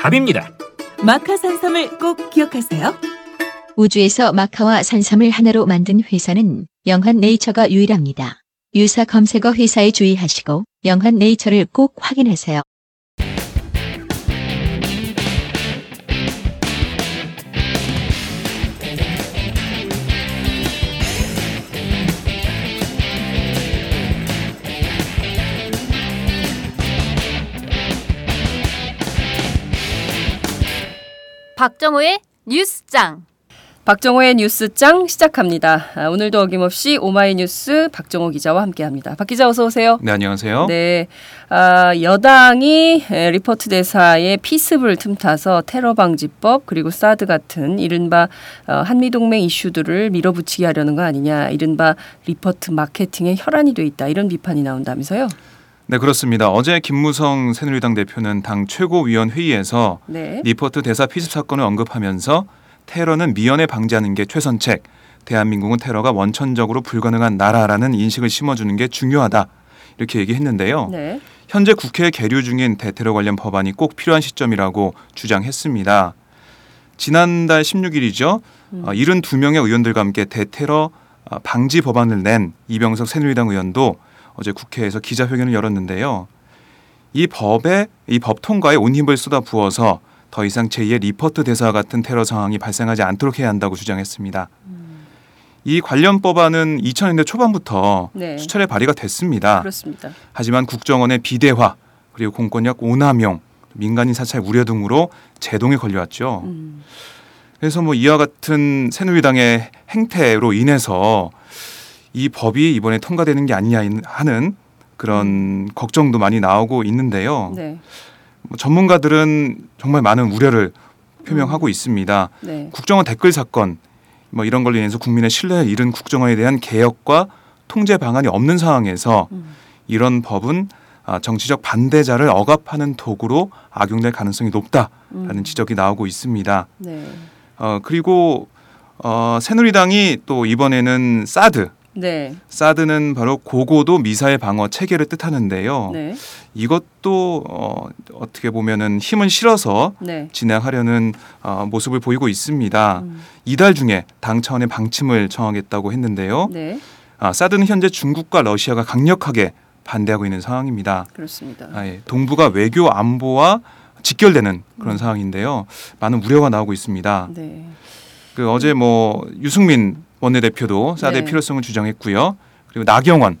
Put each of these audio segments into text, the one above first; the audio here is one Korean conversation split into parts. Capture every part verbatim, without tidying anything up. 답입니다. 마카산삼을 꼭 기억하세요. 우주에서 마카와 산삼을 하나로 만든 회사는 영한 네이처가 유일합니다. 유사 검색어 회사에 주의하시고 영한 네이처를 꼭 확인하세요. 박정호의 뉴스짱. 박정호의 뉴스짱 시작합니다. 아, 오늘도 어김없이 오마이뉴스 박정호 기자와 함께합니다. 박 기자, 어서 오세요. 네, 안녕하세요. 네, 아, 여당이 리퍼트 대사의 피습을 틈타서 테러방지법 그리고 사드 같은 이른바 한미동맹 이슈들을 밀어붙이게 하려는 거 아니냐, 이른바 리퍼트 마케팅에 혈안이 돼 있다, 이런 비판이 나온다면서요. 네, 그렇습니다. 어제 김무성 새누리당 대표는 당 최고위원회의에서 네. 리퍼트 대사 피습 사건을 언급하면서 테러는 미연에 방지하는 게 최선책, 대한민국은 테러가 원천적으로 불가능한 나라라는 인식을 심어주는 게 중요하다, 이렇게 얘기했는데요. 네. 현재 국회에 계류 중인 대테러 관련 법안이 꼭 필요한 시점이라고 주장했습니다. 지난달 십육 일이죠. 음. 어, 칠십이 명의 의원들과 함께 대테러 방지 법안을 낸 이병석 새누리당 의원도 어제 국회에서 기자회견을 열었는데요. 이 법에, 이 법 통과에 온 힘을 쏟아부어서 더 이상 제이의 리퍼트 대사 같은 테러 상황이 발생하지 않도록 해야 한다고 주장했습니다. 음. 이 관련 법안은 이천 년대 초반부터 네. 수차례 발의가 됐습니다. 그렇습니다. 하지만 국정원의 비대화, 그리고 공권력 오남용, 민간인 사찰 우려 등으로 제동에 걸려왔죠. 음. 그래서 뭐 이와 같은 새누리당의 행태로 인해서 이 법이 이번에 통과되는 게 아니냐 하는 그런 음. 걱정도 많이 나오고 있는데요. 네. 전문가들은 정말 많은 우려를 표명하고 음. 있습니다. 네. 국정원 댓글 사건 뭐 이런 걸로 인해서 국민의 신뢰를 잃은 국정원에 대한 개혁과 통제 방안이 없는 상황에서 음. 이런 법은 정치적 반대자를 억압하는 도구로 악용될 가능성이 높다라는 음. 지적이 나오고 있습니다. 네. 어, 그리고 어, 새누리당이 또 이번에는 사드 네. 사드는 바로 고고도 미사일 방어 체계를 뜻하는데요. 네. 이것도 어, 어떻게 보면은 힘은 실어서 네. 진행하려는 어, 모습을 보이고 있습니다. 음. 이달 중에 당 차원의 방침을 정하겠다고 했는데요. 네. 아, 사드는 현재 중국과 러시아가 강력하게 반대하고 있는 상황입니다. 그렇습니다. 아, 예. 동북아 외교 안보와 직결되는 그런 음. 상황인데요. 많은 우려가 나오고 있습니다. 네. 그 어제 뭐 유승민 원내대표도 사드의 네. 필요성을 주장했고요. 그리고 나경원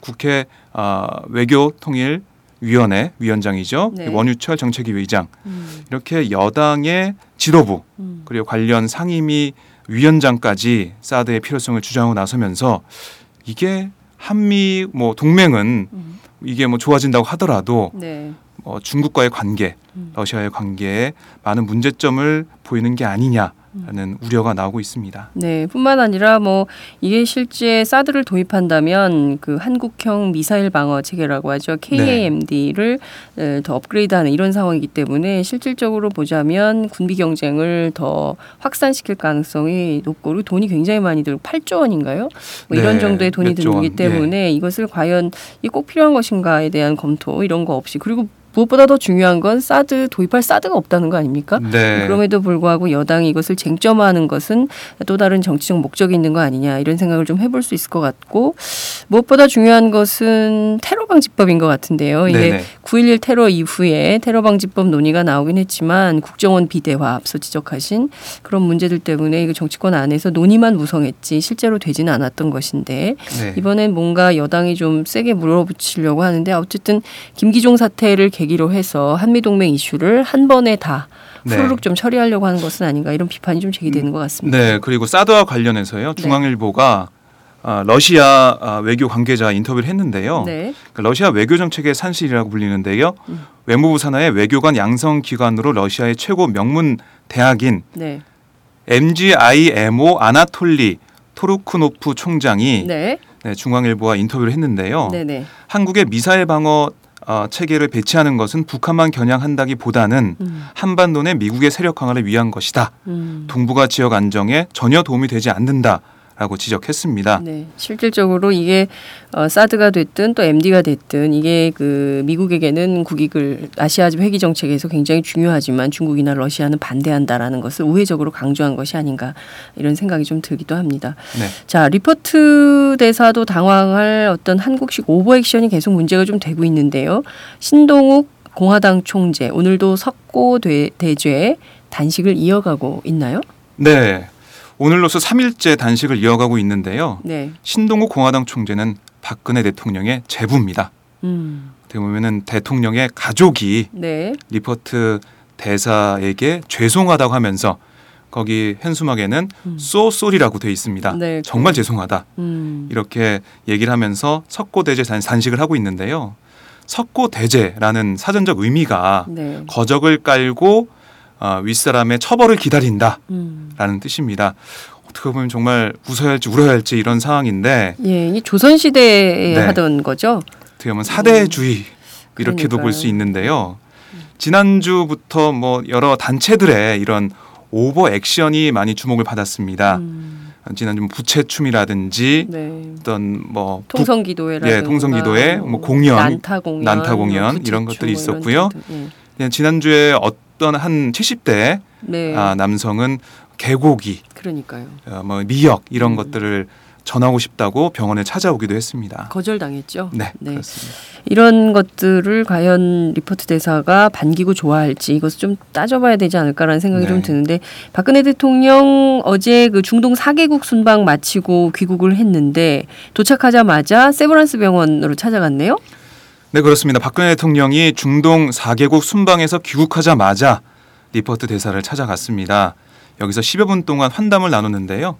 국회 어, 외교통일위원회 위원장이죠. 네. 원유철 정책위의장 음. 이렇게 여당의 지도부 음. 그리고 관련 상임위 위원장까지 사드의 필요성을 주장하고 나서면서 이게 한미 뭐 동맹은 음. 이게 뭐 좋아진다고 하더라도 네. 어, 중국과의 관계, 러시아의 관계에 많은 문제점을 보이는 게 아니냐. 라는 우려가 나오고 있습니다. 네, 뿐만 아니라 뭐 이게 실제 사드를 도입한다면 그 한국형 미사일 방어 체계라고 하죠. 케이에이엠디를 네. 더 업그레이드하는 이런 상황이기 때문에 실질적으로 보자면 군비 경쟁을 더 확산시킬 가능성이 높고 그리고 돈이 굉장히 많이 들고 팔조 원인가요? 뭐 이런 네, 정도의 돈이 들기 때문에 네. 이것을 과연 이게 꼭 필요한 것인가에 대한 검토 이런 거 없이 그리고 무엇보다 더 중요한 건 사드 도입할 사드가 없다는 거 아닙니까? 네. 그럼에도 불구하고 여당이 이것을 쟁점화하는 것은 또 다른 정치적 목적이 있는 거 아니냐 이런 생각을 좀 해볼 수 있을 것 같고 무엇보다 중요한 것은 테러방지법인 것 같은데요. 이게 네네. 구일일 테러 이후에 테러방지법 논의가 나오긴 했지만 국정원 비대화 앞서 지적하신 그런 문제들 때문에 정치권 안에서 논의만 무성했지 실제로 되지는 않았던 것인데 네. 이번엔 뭔가 여당이 좀 세게 물어붙이려고 하는데 어쨌든 김기종 사태를 계기로 해서 한미동맹 이슈를 한 번에 다 후루룩 네. 좀 처리하려고 하는 것은 아닌가 이런 비판이 좀 제기되는 것 같습니다. 네. 그리고 사드와 관련해서요. 중앙일보가 네. 러시아 외교 관계자 인터뷰를 했는데요. 네. 러시아 외교 정책의 산실이라고 불리는데요. 음. 외무부 산하의 외교관 양성기관으로 러시아의 최고 명문 대학인 네. 엠지아이엠오 아나톨리 토르크노프 총장이 네. 네, 중앙일보와 인터뷰를 했는데요. 네, 네. 한국의 미사일 방어 어, 체계를 배치하는 것은 북한만 겨냥한다기보다는 음. 한반도 내 미국의 세력 강화를 위한 것이다. 음. 동북아 지역 안정에 전혀 도움이 되지 않는다. 라고 지적했습니다. 네, 실질적으로 이게 어, 사드가 됐든 또 엠디가 됐든 이게 그 미국에게는 국익을 아시아 회귀 정책에서 굉장히 중요하지만 중국이나 러시아는 반대한다라는 것을 우회적으로 강조한 것이 아닌가 이런 생각이 좀 들기도 합니다. 네. 자, 리퍼트 대사도 당황할 어떤 한국식 오버액션이 계속 문제가 좀 되고 있는데요. 신동욱 공화당 총재 오늘도 석고 대, 대죄 단식을 이어가고 있나요? 네. 오늘로서 삼 일째 단식을 이어가고 있는데요. 네. 신동욱 공화당 총재는 박근혜 대통령의 제부입니다. 음. 어떻게 보면은 대통령의 가족이 네. 리퍼트 대사에게 죄송하다고 하면서 거기 현수막에는 음. so sorry라고 되어 있습니다. 네. 정말 죄송하다. 음. 이렇게 얘기를 하면서 석고대제 단식을 하고 있는데요. 석고대제라는 사전적 의미가 네. 거적을 깔고 어, 윗사람의 처벌을 기다린다라는 음. 뜻입니다. 어떻게 보면 정말 웃어야 할지 울어야 할지 이런 상황인데 예, 이 조선시대에 네. 하던 거죠. 어떻게 보면 사대주의 음. 이렇게도 볼 수 있는데요. 지난주부터 뭐 여러 단체들의 이런 오버액션이 많이 주목을 받았습니다. 음. 지난주 부채춤이라든지 네. 어떤 뭐 통성기도회라든지 예, 통성기도회, 뭐 공연, 난타 공연, 난타 공연 이런 것들이 있었고요. 이런 예. 지난주에 어떤 어떤 한 칠십 대 네. 아, 남성은 개고기, 그러니까요. 어, 뭐 미역 이런 음. 것들을 전하고 싶다고 병원에 찾아오기도 했습니다. 거절당했죠. 네, 네, 그렇습니다. 이런 것들을 과연 리퍼트 대사가 반기고 좋아할지 이것을 좀 따져봐야 되지 않을까라는 생각이 네. 좀 드는데 박근혜 대통령 어제 그 중동 사 개국 순방 마치고 귀국을 했는데 도착하자마자 세브란스 병원으로 찾아갔네요. 네, 그렇습니다. 박근혜 대통령이 중동 사 개국 순방에서 귀국하자마자 리퍼트 대사를 찾아갔습니다. 여기서 십여 분 동안 환담을 나눴는데요.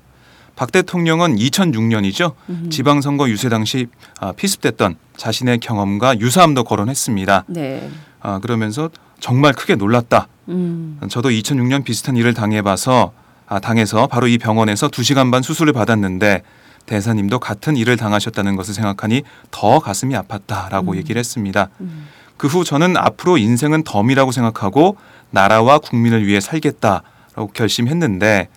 박 대통령은 이천육년이죠. 음. 지방선거 유세 당시 피습됐던 자신의 경험과 유사함도 거론했습니다. 네. 아, 그러면서 정말 크게 놀랐다. 음. 저도 이천육년 비슷한 일을 당해봐서 아, 당해서 바로 이 병원에서 두 시간 반 수술을 받았는데 대사님도 같은 일을 당하셨다는 것을 생각하니 더 가슴이 아팠다라고 음. 얘기를 했습니다. 음. 그 후 저는 앞으로 인생은 덤이라고 생각하고 나라와 국민을 위해 살겠다라고 결심했는데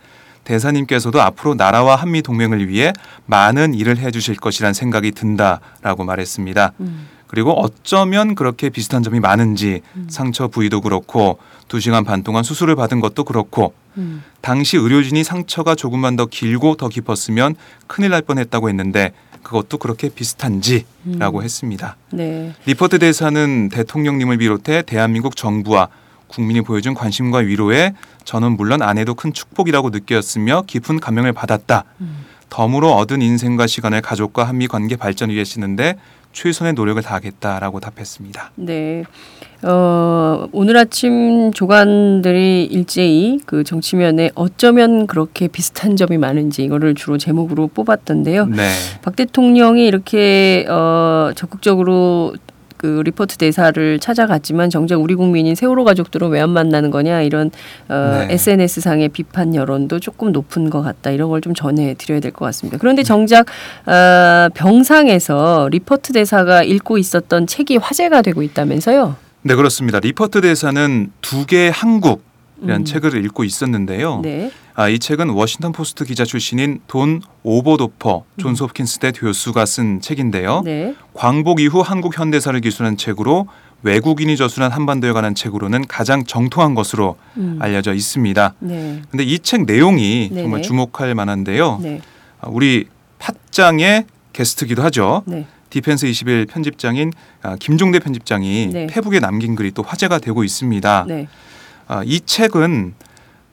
대사님께서도 앞으로 나라와 한미 동맹을 위해 많은 일을 해주실 것이란 생각이 든다라고 말했습니다. 음. 그리고 어쩌면 그렇게 비슷한 점이 많은지 음. 상처 부위도 그렇고 두 시간 반 동안 수술을 받은 것도 그렇고 음. 당시 의료진이 상처가 조금만 더 길고 더 깊었으면 큰일 날 뻔했다고 했는데 그것도 그렇게 비슷한지라고 음. 했습니다. 네. 리퍼트 대사는 대통령님을 비롯해 대한민국 정부와 국민이 보여준 관심과 위로에 저는 물론 아내도 큰 축복이라고 느꼈으며 깊은 감명을 받았다. 음. 덤으로 얻은 인생과 시간을 가족과 한미 관계 발전 위해 쓰는데 최선의 노력을 다하겠다라고 답했습니다. 네, 어, 오늘 아침 조간들이 일제히 그 정치면에 어쩌면 그렇게 비슷한 점이 많은지 이거를 주로 제목으로 뽑았던데요. 네. 박 대통령이 이렇게 어, 적극적으로 그 리퍼트 대사를 찾아갔지만 정작 우리 국민인 세월호 가족들은 왜 안 만나는 거냐 이런 어, 네. 에스엔에스상의 비판 여론도 조금 높은 것 같다. 이런 걸 좀 전해드려야 될 것 같습니다. 그런데 정작 어, 병상에서 리퍼트 대사가 읽고 있었던 책이 화제가 되고 있다면서요? 네, 그렇습니다. 리퍼트 대사는 두 개의 한국이라는 음. 책을 읽고 있었는데요. 네. 아, 이 책은 워싱턴 포스트 기자 출신인 돈 오버도퍼 존스 홉킨스 대 교수가 쓴 책인데요. 네. 광복 이후 한국 현대사를 기술한 책으로 외국인이 저술한 한반도에 관한 책으로는 가장 정통한 것으로 음. 알려져 있습니다. 그런데 네. 이 책 내용이 네네. 정말 주목할 만한데요. 네. 우리 팟짱의 게스트기도 하죠. 네. 디펜스 이십일 편집장인 김종대 편집장이 네. 페북에 남긴 글이 또 화제가 되고 있습니다. 네. 이 책은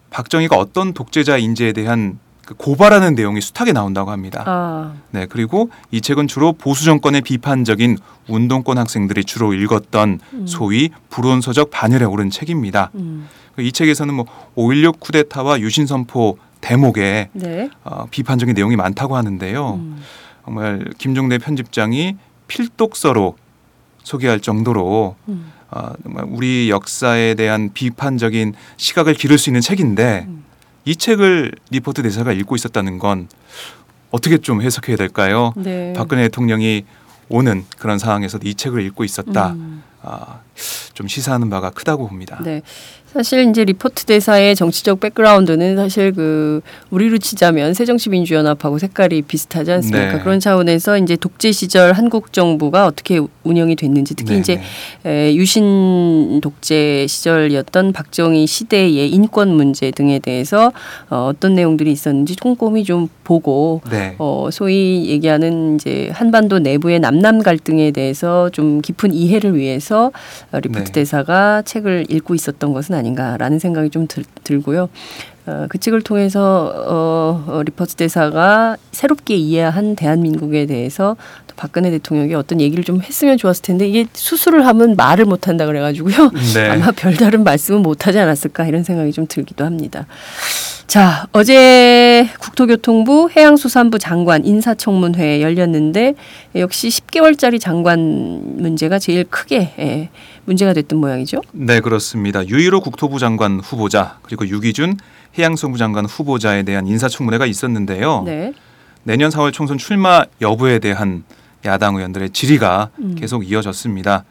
박정희가 어떤 독재자인지에 대한 고발하는 내용이 숱하게 나온다고 합니다. 아. 네, 그리고 이 책은 주로 보수 정권의 비판적인 운동권 학생들이 주로 읽었던 음. 소위 불온서적 반열에 오른 책입니다. 음. 이 책에서는 뭐 오일육 쿠데타와 유신 선포 대목에 네. 어, 비판적인 내용이 많다고 하는데요. 음. 정말 김종대 편집장이 필독서로 소개할 정도로 음. 어, 우리 역사에 대한 비판적인 시각을 기를 수 있는 책인데 음. 이 책을 리퍼트 대사가 읽고 있었다는 건 어떻게 좀 해석해야 될까요? 네. 박근혜 대통령이 오는 그런 상황에서 이 책을 읽고 있었다. 음. 어, 좀 시사하는 바가 크다고 봅니다. 네. 사실 이제 리퍼트 대사의 정치적 백그라운드는 사실 그 우리로 치자면 새정치민주연합하고 색깔이 비슷하지 않습니까? 네. 그런 차원에서 이제 독재 시절 한국 정부가 어떻게 운영이 됐는지 특히 네. 이제 유신 독재 시절이었던 박정희 시대의 인권 문제 등에 대해서 어떤 내용들이 있었는지 꼼꼼히 좀 보고 네. 어, 소위 얘기하는 이제 한반도 내부의 남남 갈등에 대해서 좀 깊은 이해를 위해서 리퍼트 네. 대사가 책을 읽고 있었던 것은 아닙니다. 인가라는 생각이 좀 들, 들고요. 어, 그 책을 통해서 어, 어, 리퍼트 대사가 새롭게 이해한 대한민국에 대해서 또 박근혜 대통령이 어떤 얘기를 좀 했으면 좋았을 텐데 이게 수술을 하면 말을 못한다 그래가지고요. 네. 아마 별다른 말씀은 못하지 않았을까 이런 생각이 좀 들기도 합니다. 자, 어제 국토교통부 해양수산부 장관 인사청문회 열렸는데 역시 십 개월짜리 장관 문제가 제일 크게 예, 문제가 됐던 모양이죠. 네, 그렇습니다. 유일호 국토부 장관 후보자 그리고 유기준 해양수산부 장관 후보자에 대한 인사청문회가 있었는데요. 네. 내년 사월 총선 출마 여부에 대한 야당 의원들의 질의가 음. 계속 이어졌습니다.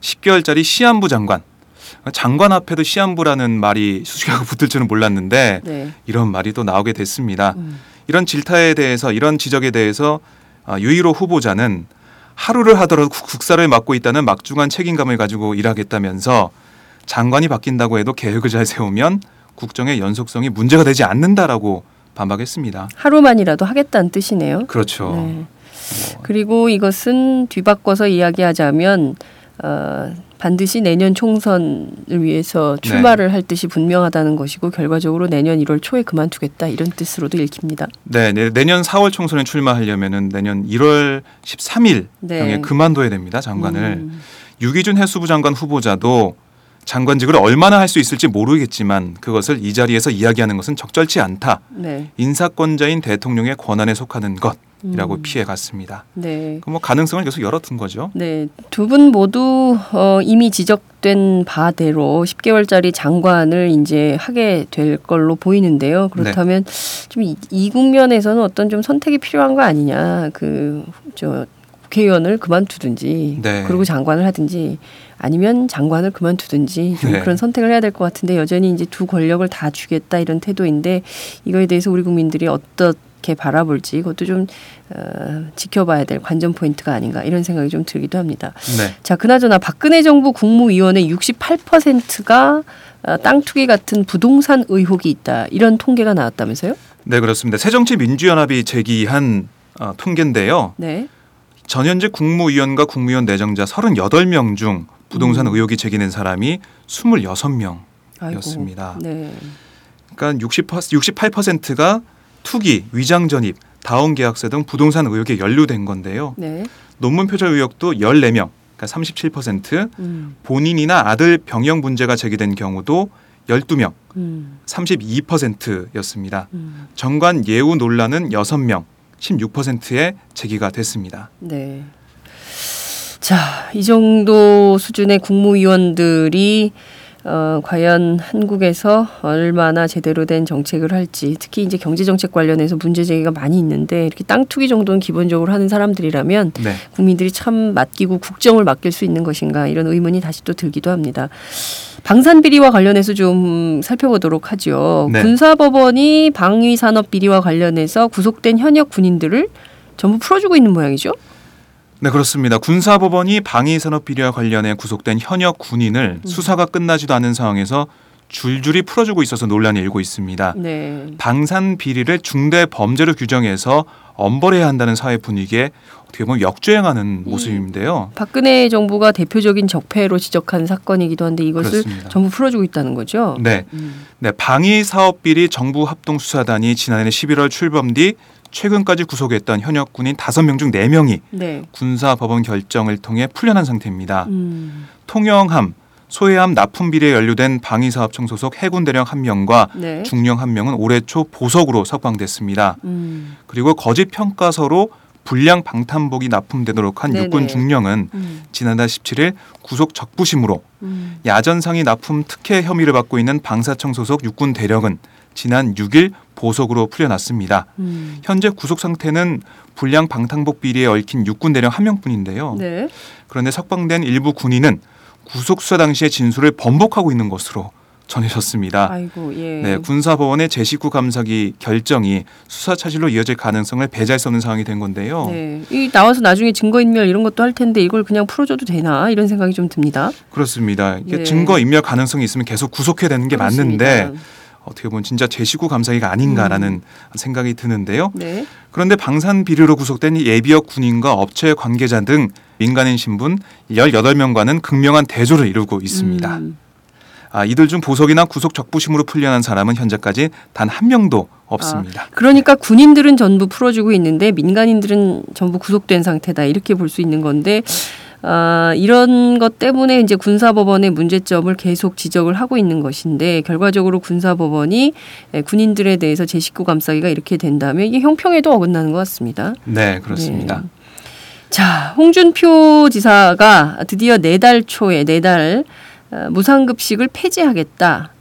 십 개월짜리 시안부 장관. 장관 앞에도 시한부라는 말이 수식하고 붙을 줄은 몰랐는데 네. 이런 말이 또 나오게 됐습니다. 음. 이런 질타에 대해서 이런 지적에 대해서 유일호 후보자는 하루를 하더라도 국사를 맡고 있다는 막중한 책임감을 가지고 일하겠다면서 장관이 바뀐다고 해도 계획을 잘 세우면 국정의 연속성이 문제가 되지 않는다라고 반박했습니다. 하루만이라도 하겠다는 뜻이네요. 그렇죠. 네. 뭐. 그리고 이것은 뒤바꿔서 이야기하자면 어, 반드시 내년 총선을 위해서 출마를 네. 할 뜻이 분명하다는 것이고 결과적으로 내년 일월 초에 그만두겠다 이런 뜻으로도 읽힙니다. 네, 네 내년 사월 총선에 출마하려면은 내년 일월 십삼일 네. 경에 그만둬야 됩니다, 장관을. 음. 유기준 해수부 장관 후보자도 장관직을 얼마나 할 수 있을지 모르겠지만 그것을 이 자리에서 이야기하는 것은 적절치 않다. 네. 인사권자인 대통령의 권한에 속하는 것. 이라고 피해갔습니다. 네. 그 뭐 가능성을 계속 열어둔 거죠. 네, 두 분 모두 어, 이미 지적된 바대로 십 개월짜리 장관을 이제 하게 될 걸로 보이는데요. 그렇다면 네. 좀 이, 이 국면에서는 어떤 좀 선택이 필요한 거 아니냐. 그 저 국회의원을 그만두든지, 네. 그리고 장관을 하든지. 아니면 장관을 그만두든지 네. 그런 선택을 해야 될 것 같은데 여전히 이제 두 권력을 다 주겠다 이런 태도인데 이거에 대해서 우리 국민들이 어떻게 바라볼지 그것도 좀 어, 지켜봐야 될 관전 포인트가 아닌가 이런 생각이 좀 들기도 합니다. 네. 자, 그나저나 박근혜 정부 국무위원의 육십팔 퍼센트가 땅 투기 같은 부동산 의혹이 있다 이런 통계가 나왔다면서요? 네, 그렇습니다. 새정치민주연합이 제기한 어, 통계인데요. 네. 전현직 국무위원과 국무위원 내정자 삼십팔 명 중 부동산 음. 의혹이 제기된 사람이 이십육 명이었습니다. 네. 그러니까 육십, 육십팔 퍼센트가 투기, 위장 전입, 다운 계약세 등 부동산 의혹에 연루된 건데요. 네. 논문 표절 의혹도 십사 명, 그러니까 삼십칠 퍼센트, 음. 본인이나 아들 병역 문제가 제기된 경우도 십이 명, 음. 삼십이 퍼센트였습니다. 음. 정관 예우 논란은 여섯 명, 십육 퍼센트에 제기가 됐습니다. 네. 자, 이 정도 수준의 국무위원들이 어, 과연 한국에서 얼마나 제대로 된 정책을 할지, 특히 이제 경제정책 관련해서 문제제기가 많이 있는데 이렇게 땅투기 정도는 기본적으로 하는 사람들이라면 네. 국민들이 참 맡기고 국정을 맡길 수 있는 것인가 이런 의문이 다시 또 들기도 합니다. 방산비리와 관련해서 좀 살펴보도록 하죠. 네. 군사법원이 방위산업비리와 관련해서 구속된 현역 군인들을 전부 풀어주고 있는 모양이죠? 네, 그렇습니다. 군사법원이 방위산업비리와 관련해 구속된 현역 군인을 음. 수사가 끝나지도 않은 상황에서 줄줄이 풀어주고 있어서 논란이 일고 있습니다. 네. 방산비리를 중대 범죄로 규정해서 엄벌해야 한다는 사회 분위기에 어떻게 보면 역주행하는 모습인데요. 음. 박근혜 정부가 대표적인 적폐로 지적한 사건이기도 한데 이것을 그렇습니다. 전부 풀어주고 있다는 거죠? 네. 음. 네, 방위사업비리 정부합동수사단이 지난해 십일월 출범 뒤 최근까지 구속했던 현역 군인 다섯 명 중 네 명이 네. 군사법원 결정을 통해 풀려난 상태입니다. 음. 통영함, 소해함 납품비리에 연루된 방위사업청 소속 해군대령 한 명과 네. 중령 한 명은 올해 초 보석으로 석방됐습니다. 음. 그리고 거짓 평가서로 불량 방탄복이 납품되도록 한 네네. 육군 중령은 음. 지난달 십칠일 구속 적부심으로 음. 야전상의 납품 특혜 혐의를 받고 있는 방사청 소속 육군 대령은 지난 육일 보석으로 풀려났습니다. 음. 현재 구속 상태는 불량 방탄복 비리에 얽힌 육군 대령 한 명뿐인데요. 네. 그런데 석방된 일부 군인은 구속 수사 당시의 진술을 번복하고 있는 것으로 전해졌습니다. 아이고, 예. 네, 군사법원의 제십구 감사기 결정이 수사 차질로 이어질 가능성을 배제할 수 없는 상황이 된 건데요. 네, 이 나와서 나중에 증거인멸 이런 것도 할 텐데 이걸 그냥 풀어줘도 되나 이런 생각이 좀 듭니다. 그렇습니다. 이게 예. 증거인멸 가능성이 있으면 계속 구속해야 되는 게 그렇습니다. 맞는데 어떻게 보면 진짜 제십구 감사기가 아닌가라는 음. 생각이 드는데요. 네. 그런데 방산비리로 구속된 예비역 군인과 업체 관계자 등 민간인 신분 열여덟 명과는 극명한 대조를 이루고 있습니다. 음. 아, 이들 중 보석이나 구속 적부심으로 풀려난 사람은 현재까지 단 한 명도 없습니다. 아, 그러니까 네. 군인들은 전부 풀어주고 있는데 민간인들은 전부 구속된 상태다 이렇게 볼 수 있는 건데 아, 이런 것 때문에 이제 군사법원의 문제점을 계속 지적을 하고 있는 것인데 결과적으로 군사법원이 군인들에 대해서 제십구 감싸기가 이렇게 된다면 이게 형평에도 어긋나는 것 같습니다. 네, 그렇습니다. 네. 자, 홍준표 지사가 드디어 내달 초에 내달 어, 무상급식을 폐지하겠다.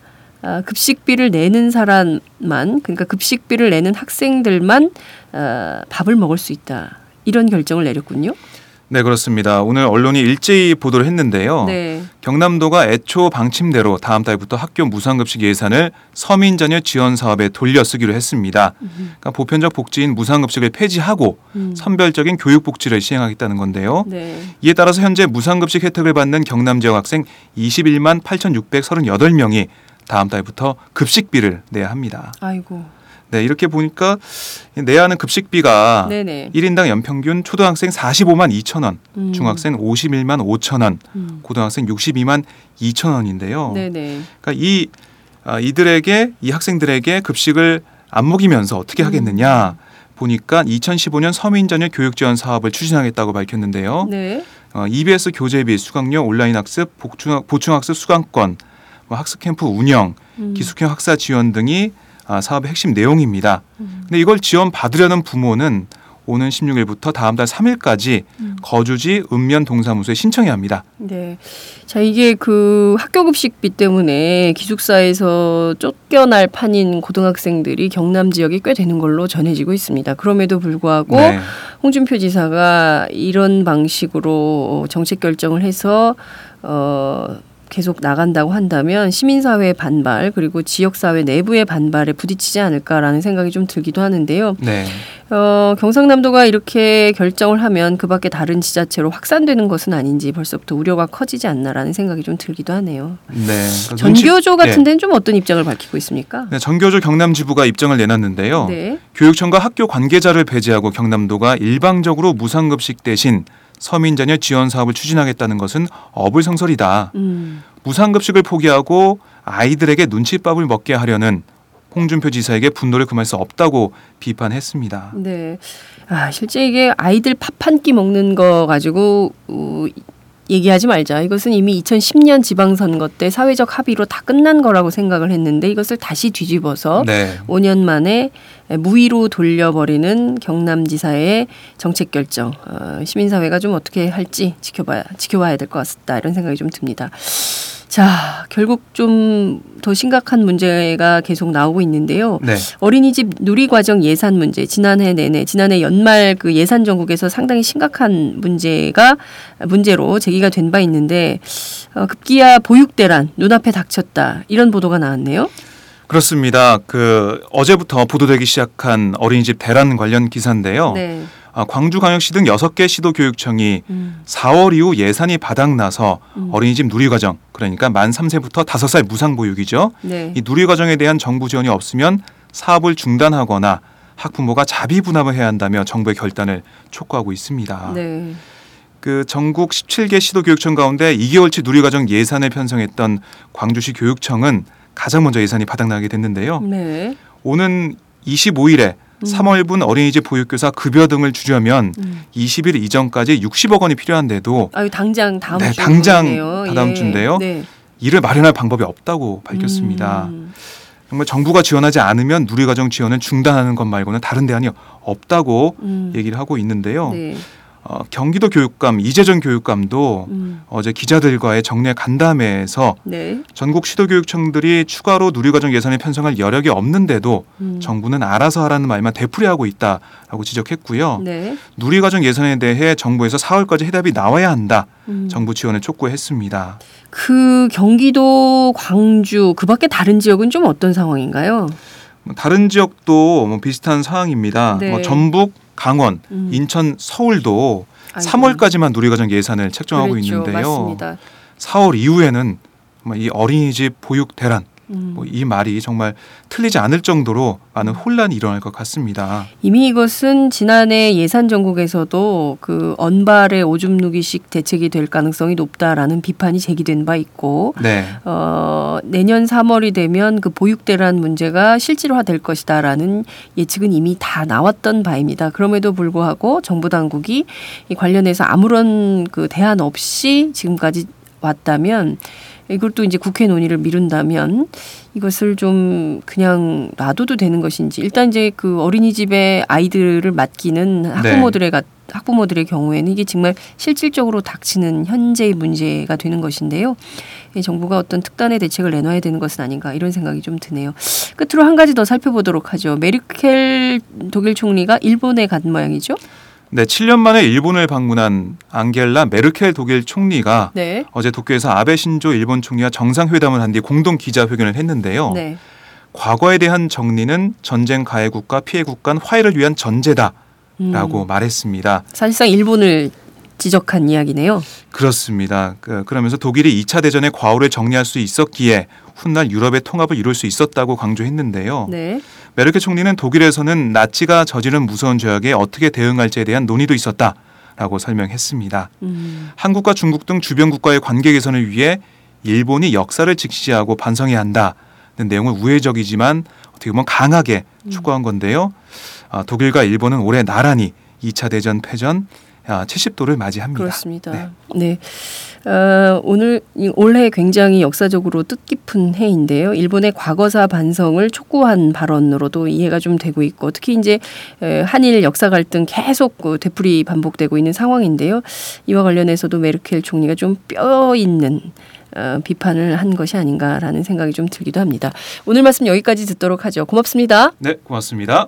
어, 급식비를 내는 사람만, 그러니까 급식비를 내는 학생들만 어, 밥을 먹을 수 있다. 이런 결정을 내렸군요. 네, 그렇습니다. 오늘 언론이 일제히 보도를 했는데요. 네. 경남도가 애초 방침대로 다음 달부터 학교 무상급식 예산을 서민자녀 지원 사업에 돌려쓰기로 했습니다. 그러니까 보편적 복지인 무상급식을 폐지하고 음. 선별적인 교육복지를 시행하겠다는 건데요. 네. 이에 따라서 현재 무상급식 혜택을 받는 경남 지역 학생 이십일만 팔천육백삼십팔 명이 다음 달부터 급식비를 내야 합니다. 아이고. 네, 이렇게 보니까 내야 하는 급식비가 네네. 일 인당 연평균 초등학생 사십오만 이천 원, 음. 중학생 오십일만 오천 원, 음. 고등학생 육십이만 이천 원인데요. 네네. 그러니까 이 아, 이들에게 이 학생들에게 급식을 안 먹이면서 어떻게 음. 하겠느냐 보니까 이천십오 년 서민자녀 교육지원 사업을 추진하겠다고 밝혔는데요. 네. 어, 이비에스 교재비, 수강료, 온라인 학습, 복중학, 보충학습 수강권, 뭐 학습 캠프 운영, 음. 기숙형 학사 지원 등이 아, 사업의 핵심 내용입니다. 근데 이걸 지원받으려는 부모는 오는 십육일부터 다음 달 삼일까지 음. 거주지 읍면 동사무소에 신청해야 합니다. 네, 자 이게 그 학교 급식비 때문에 기숙사에서 쫓겨날 판인 고등학생들이 경남 지역이 꽤 되는 걸로 전해지고 있습니다. 그럼에도 불구하고 네. 홍준표 지사가 이런 방식으로 정책 결정을 해서 어. 계속 나간다고 한다면 시민사회의 반발 그리고 지역사회 내부의 반발에 부딪히지 않을까라는 생각이 좀 들기도 하는데요. 네. 어, 경상남도가 이렇게 결정을 하면 그 밖에 다른 지자체로 확산되는 것은 아닌지 벌써부터 우려가 커지지 않나라는 생각이 좀 들기도 하네요. 네. 전교조 같은 데는 네. 좀 어떤 입장을 밝히고 있습니까? 네, 전교조 경남지부가 입장을 내놨는데요. 네. 교육청과 학교 관계자를 배제하고 경남도가 일방적으로 무상급식 대신 서민자녀 지원 사업을 추진하겠다는 것은 어불성설이다. 음. 무상급식을 포기하고 아이들에게 눈칫밥을 먹게 하려는 홍준표 지사에게 분노를 금할 수 없다고 비판했습니다. 네, 아, 실제 이게 아이들 밥 한 끼 먹는 거 가지고 어, 얘기하지 말자. 이것은 이미 이천십 년 지방선거 때 사회적 합의로 다 끝난 거라고 생각을 했는데 이것을 다시 뒤집어서 네. 오 년 만에 무위로 돌려버리는 경남지사의 정책 결정. 어, 시민사회가 좀 어떻게 할지 지켜봐야, 지켜봐야 될 것 같다. 이런 생각이 좀 듭니다. 자, 결국 좀 더 심각한 문제가 계속 나오고 있는데요. 네. 어린이집 누리과정 예산 문제. 지난해 내내, 지난해 연말 그 예산 정국에서 상당히 심각한 문제가 문제로 제기가 된 바 있는데 어, 급기야 보육대란 눈앞에 닥쳤다. 이런 보도가 나왔네요. 그렇습니다. 그 어제부터 보도되기 시작한 어린이집 대란 관련 기사인데요. 네. 아, 광주광역시 등 여섯 개 시도교육청이 음. 사월 이후 예산이 바닥나서 음. 어린이집 누리과정, 그러니까 만 세 살부터 다섯 살 무상보육이죠. 네. 이 누리과정에 대한 정부 지원이 없으면 사업을 중단하거나 학부모가 자비 분담을 해야 한다며 정부의 결단을 촉구하고 있습니다. 네. 그 전국 열일곱 개 시도교육청 가운데 이 개월치 누리과정 예산을 편성했던 광주시 교육청은 가장 먼저 예산이 바닥나게 됐는데요. 네. 오는 이십오 일에 삼월분 어린이집 보육교사 급여 등을 주려면 음. 이십 일 이전까지 육십억 원이 필요한데도 아유, 당장 다음 네, 주인데요. 당장 다다음 예. 주인데요. 네. 이를 마련할 방법이 없다고 밝혔습니다. 음. 정말 정부가 지원하지 않으면 누리과정 지원을 중단하는 것 말고는 다른 대안이 없다고 음. 얘기를 하고 있는데요. 네. 어, 경기도 교육감 이재정 교육감도 음. 어제 기자들과의 정례 간담회에서 네. 전국 시도교육청들이 추가로 누리과정 예산을 편성할 여력이 없는데도 음. 정부는 알아서 하라는 말만 되풀이하고 있다라고 지적했고요. 네. 누리과정 예산에 대해 정부에서 사월까지 해답이 나와야 한다. 음. 정부 지원을 촉구했습니다. 그 경기도, 광주 그 밖에 다른 지역은 좀 어떤 상황인가요? 다른 지역도 뭐 비슷한 상황입니다. 네. 뭐 전북, 강원, 음. 인천, 서울도 아이고. 삼월까지만 누리과정 예산을 책정하고 그랬죠. 있는데요. 맞습니다. 사월 이후에는 이 어린이집 보육 대란 음. 뭐 이 말이 정말 틀리지 않을 정도로 많은 혼란이 일어날 것 같습니다. 이미 이것은 지난해 예산 정국에서도 그 언발의 오줌 누기식 대책이 될 가능성이 높다라는 비판이 제기된 바 있고 네. 어, 내년 삼월이 되면 그 보육대란 문제가 실질화될 것이다라는 예측은 이미 다 나왔던 바입니다. 그럼에도 불구하고 정부 당국이 이 관련해서 아무런 그 대안 없이 지금까지 왔다면 이걸 또 이제 국회 논의를 미룬다면 이것을 좀 그냥 놔둬도 되는 것인지 일단 이제 그 어린이집에 아이들을 맡기는 학부모들의 네. 학부모들의 경우에는 이게 정말 실질적으로 닥치는 현재의 문제가 되는 것인데요. 정부가 어떤 특단의 대책을 내놔야 되는 것은 아닌가 이런 생각이 좀 드네요. 끝으로 한 가지 더 살펴보도록 하죠. 메르켈 독일 총리가 일본에 간 모양이죠. 네, 칠 년 만에 일본을 방문한 안겔라 메르켈 독일 총리가 네. 어제 도쿄에서 아베 신조 일본 총리와 정상회담을 한 뒤 공동 기자회견을 했는데요. 네. 과거에 대한 정리는 전쟁 가해국과 피해국 간 화해를 위한 전제다라고 음. 말했습니다. 사실상 일본을 지적한 이야기네요. 그렇습니다. 그러면서 독일이 이 차 대전의 과오를 정리할 수 있었기에 훗날 유럽의 통합을 이룰 수 있었다고 강조했는데요. 네. 메르켈 총리는 독일에서는 나치가 저지른 무서운 죄악에 어떻게 대응할지에 대한 논의도 있었다라고 설명했습니다. 음. 한국과 중국 등 주변 국가의 관계 개선을 위해 일본이 역사를 직시하고 반성해야 한다는 내용을 우회적이지만 어떻게 보면 강하게 촉구한 건데요. 아, 독일과 일본은 올해 나란히 이 차 대전 패전 칠십 도를 맞이합니다. 그렇습니다. 네, 네. 어, 오늘 올해 굉장히 역사적으로 뜻깊은 해인데요. 일본의 과거사 반성을 촉구한 발언으로도 이해가 좀 되고 있고 특히 이제 한일 역사 갈등 계속 되풀이 반복되고 있는 상황인데요. 이와 관련해서도 메르켈 총리가 좀 뼈 있는 어, 비판을 한 것이 아닌가라는 생각이 좀 들기도 합니다. 오늘 말씀 여기까지 듣도록 하죠. 고맙습니다. 네, 고맙습니다.